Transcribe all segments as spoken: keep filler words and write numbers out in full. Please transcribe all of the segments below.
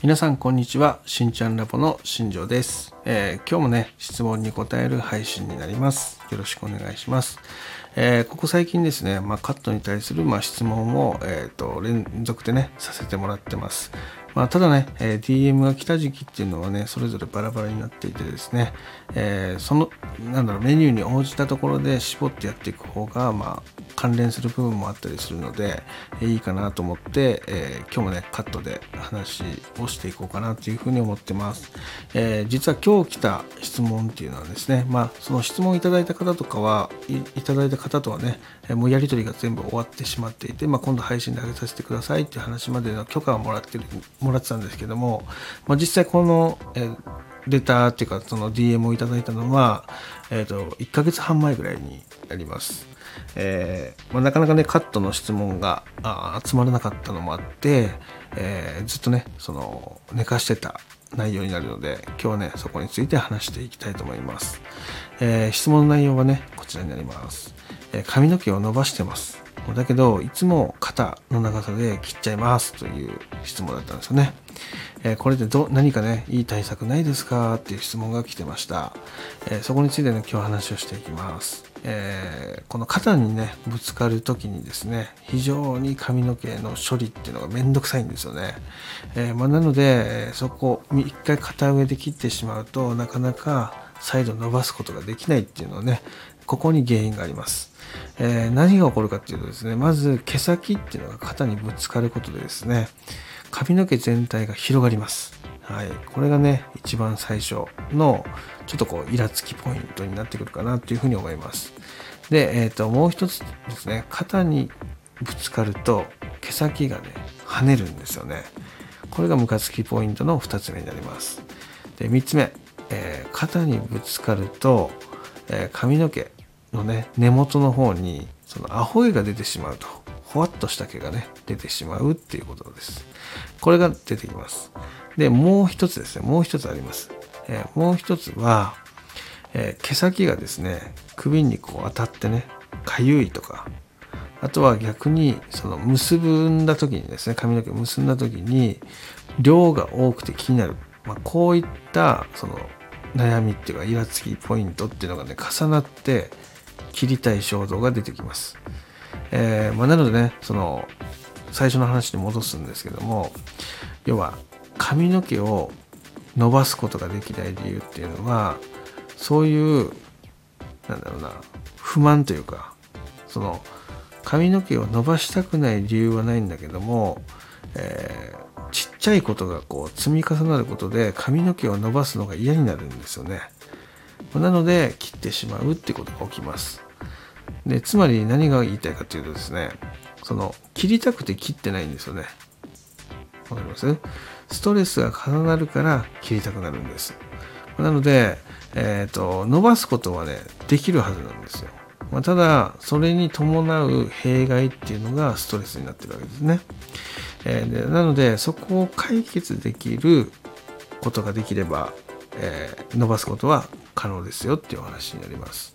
皆さんこんにちは、しんちゃんラボの新庄です。えー、今日もね質問に答える配信になります。よろしくお願いします。えー、ここ最近ですね、まあ、カットに対する、まあ、質問を、えー、と連続でねさせてもらってます。まあ、ただね、えー、ディーエム が来た時期っていうのはねそれぞれバラバラになっていてですね、えー、そのなんだろうメニューに応じたところで絞ってやっていく方がまあ関連する部分もあったりするのでいいかなと思って、えー、今日もねカットで話をしていこうかなというふうに思ってます。えー、実は今日来た質問っていうのはですね、まあその質問いただいた方とかはい、いただいた方とはねもうやり取りが全部終わってしまっていて、まあ、今度配信で上げさせてくださいっていう話までの許可をもらってるもらってたんですけども、まあ、実際この、えー、レターっていうかその ディーエム をいただいたのは、えーと、いっかげつはん前ぐらいになります。えーまあ、なかなかねカットの質問が集まらなかったのもあって、えー、ずっとねその寝かしてた内容になるので今日はねそこについて話していきたいと思います。えー、質問の内容はねこちらになります。えー、髪の毛を伸ばしてますだけどいつも肩の長さで切っちゃいますという質問だったんですよね。えー、これでど何かねいい対策ないですかっていう質問が来てました。えー、そこについてね今日話をしていきます。えー、この肩にねぶつかる時にですね非常に髪の毛の処理っていうのがめんどくさいんですよね。えーまあ、なのでそこを一回片上で切ってしまうとなかなか再度伸ばすことができないっていうのはねここに原因があります。えー、何が起こるかっていうとですねまず毛先っていうのが肩にぶつかることでですね髪の毛全体が広がります。はい、これがね一番最初のちょっとこうイラつきポイントになってくるかなというふうに思います。で、えー、ともう一つですね肩にぶつかると毛先がね跳ねるんですよね。これがムカつきポイントのふたつめになります。でみっつめ、えー、肩にぶつかると、えー、髪の毛のね根元の方にそのアホ毛が出てしまうとほわっとした毛がね出てしまうっていうことです。これが出てきます。でもう一つですねもう一つあります。えー、もう一つは、えー、毛先がですね首にこう当たってねかゆいとかあとは逆にその結んだ時にですね髪の毛を結んだ時に量が多くて気になる、まあ、こういったその悩みっていうかイラつきポイントっていうのがね重なって切りたい衝動が出てきます。えーまあ、なのでねその最初の話に戻すんですけども要は髪の毛を伸ばすことができない理由っていうのはそういうなんだろうな不満というかその髪の毛を伸ばしたくない理由はないんだけども、えー、ちっちゃいことがこう積み重なることで髪の毛を伸ばすのが嫌になるんですよね。なので切ってしまうってことが起きます。でつまり何が言いたいかというとですねその切りたくて切ってないんですよね。わかります？ストレスが重なるから切りたくなるんです。なので、えーと、伸ばすことはねできるはずなんですよ。まあ、ただそれに伴う弊害っていうのがストレスになってるわけですね。えー、でなのでそこを解決できることができれば、えー、伸ばすことは可能ですよっていうお話になります。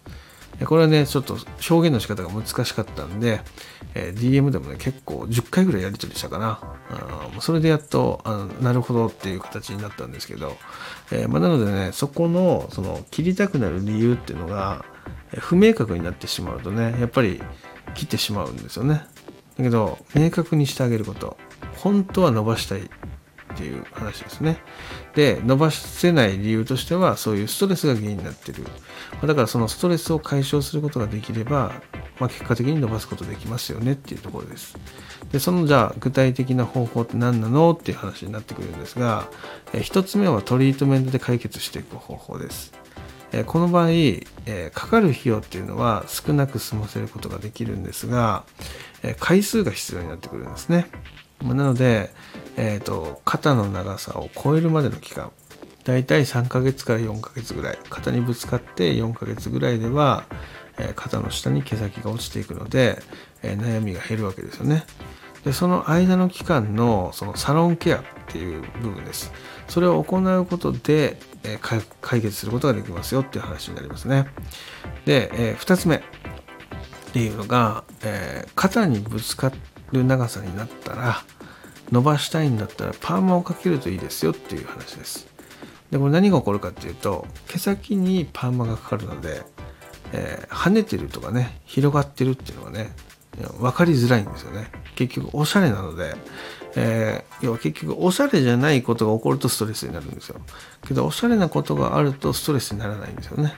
これはねちょっと表現の仕方が難しかったんで、えー、ディーエム でもね結構じゅっかいぐらいやり取りしたかな。あそれでやっとあのなるほどっていう形になったんですけど、えーまあ、なのでねそこのその切りたくなる理由っていうのが不明確になってしまうとねやっぱり切ってしまうんですよね。だけど明確にしてあげること本当は伸ばしたいっていう話ですね。で伸ばせない理由としてはそういうストレスが原因になっている。だからそのストレスを解消することができれば、まあ、結果的に伸ばすことできますよねっていうところです。でそのじゃあ具体的な方法って何なのっていう話になってくるんですが、えひとつめはトリートメントで解決していく方法です。えこの場合、えかかる費用っていうのは少なく済ませることができるんですが、え回数が必要になってくるんですね。なので、えーと、肩の長さを超えるまでの期間だいたいさんかげつからよんかげつぐらい肩にぶつかってよんかげつぐらいでは、えー、肩の下に毛先が落ちていくので、えー、悩みが減るわけですよね。でその間の期間の、 そのサロンケアっていう部分です。それを行うことで、えー、解決することができますよっていう話になりますね。で、えー、ふたつめっていうのが、えー、肩にぶつかる長さになったら伸ばしたいんだったらパーマをかけるといいですよっていう話です。でこれ何が起こるかっていうと、毛先にパーマがかかるので、えー、跳ねてるとかね、広がってるっていうのはね、分かりづらいんですよね。結局おしゃれなので、えー、要は結局おしゃれじゃないことが起こるとストレスになるんですよ。けどおしゃれなことがあるとストレスにならないんですよね。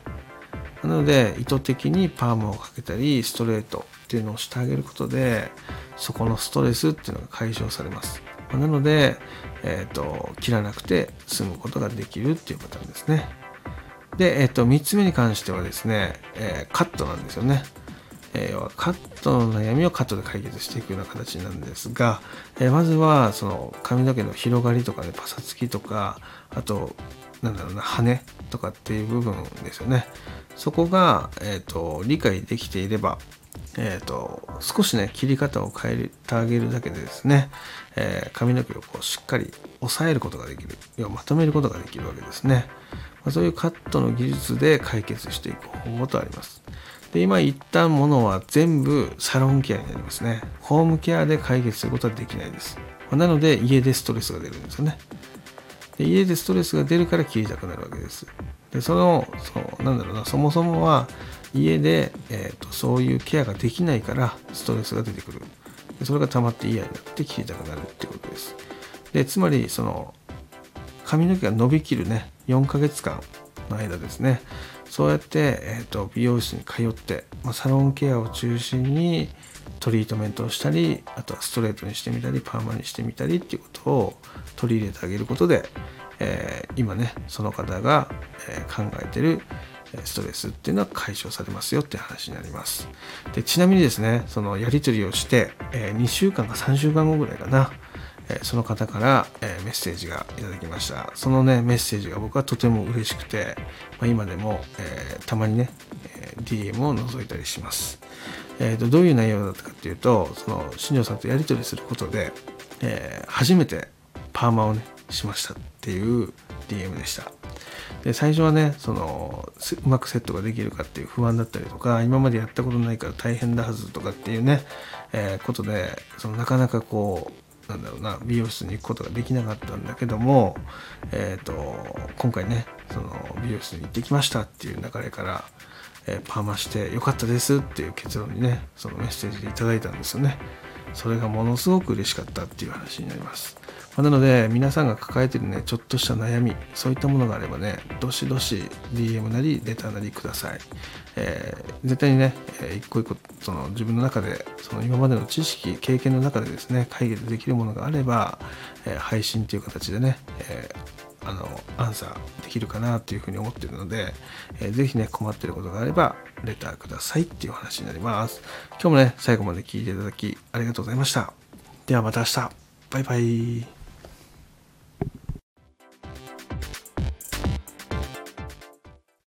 なので意図的にパーマをかけたりストレートっていうのをしてあげることで、そこのストレスっていうのが解消されます。なので、えーと、切らなくて済むことができるっていうパターンですね。で、えーと、みっつめに関してはですね、えー、カットなんですよね。カットの悩みをカットで解決していくような形なんですが、えまずはその髪の毛の広がりとかね、パサつきとか、あとなんだろうな、羽とかっていう部分ですよね。そこが、えーと、理解できていれば、えーと、少しね切り方を変えてあげるだけでですね、えー、髪の毛をこうしっかり抑えることができる、要はまとめることができるわけですね。まあ、そういうカットの技術で解決していく方法とあります。で今一旦ものは全部サロンケアになりますね。ホームケアで解決することはできないです。なので家でストレスが出るんですよね。で家でストレスが出るから切りたくなるわけです。でそのそうなんだろうな、そもそもは家で、えーと、そういうケアができないからストレスが出てくる。でそれが溜まって嫌になって切りたくなるっていうことです。でつまりその髪の毛が伸びきるねよんかげつかんの間ですね、そうやって、えーと、美容室に通って、まあ、サロンケアを中心にトリートメントをしたり、あとはストレートにしてみたり、パーマにしてみたりっていうことを取り入れてあげることで、えー、今ねその方が、えー、考えてるストレスっていうのは解消されますよって話になります。でちなみにですね、そのやり取りをして、えー、にしゅうかんかさんしゅうかんごぐらいかな、その方からメッセージがいただきました。そのねメッセージが僕はとても嬉しくて、まあ、今でも、えー、たまにね ディーエム を覗いたりします。えーと、どういう内容だったかっていうと、その新庄さんとやり取りすることで、えー、初めてパーマをねしましたっていう ディーエム でした。で最初はねそのうまくセットができるかっていう不安だったりとか、今までやったことないから大変だはずとかっていうね、えー、ことでそのなかなかこうなんだろうな美容室に行くことができなかったんだけども、えー、と今回ねその美容室に行ってきましたっていう流れから、えー、パーマしてよかったですっていう結論にねそのメッセージでいただいたんですよね。それがものすごく嬉しかったっていう話になります。まあ、なので皆さんが抱えてるねちょっとした悩み、そういったものがあればねどしどし ディーエム なりレターなりください。えー、絶対にね、えー、一個一個その自分の中でその今までの知識経験の中でですね解決できるものがあれば、えー、配信という形でね、えー、あのアンサーできるかなというふうに思っているので、えー、ぜひね困っていることがあればレターくださいっていう話になります。今日もね最後まで聞いていただきありがとうございました。ではまた明日、バイバイ。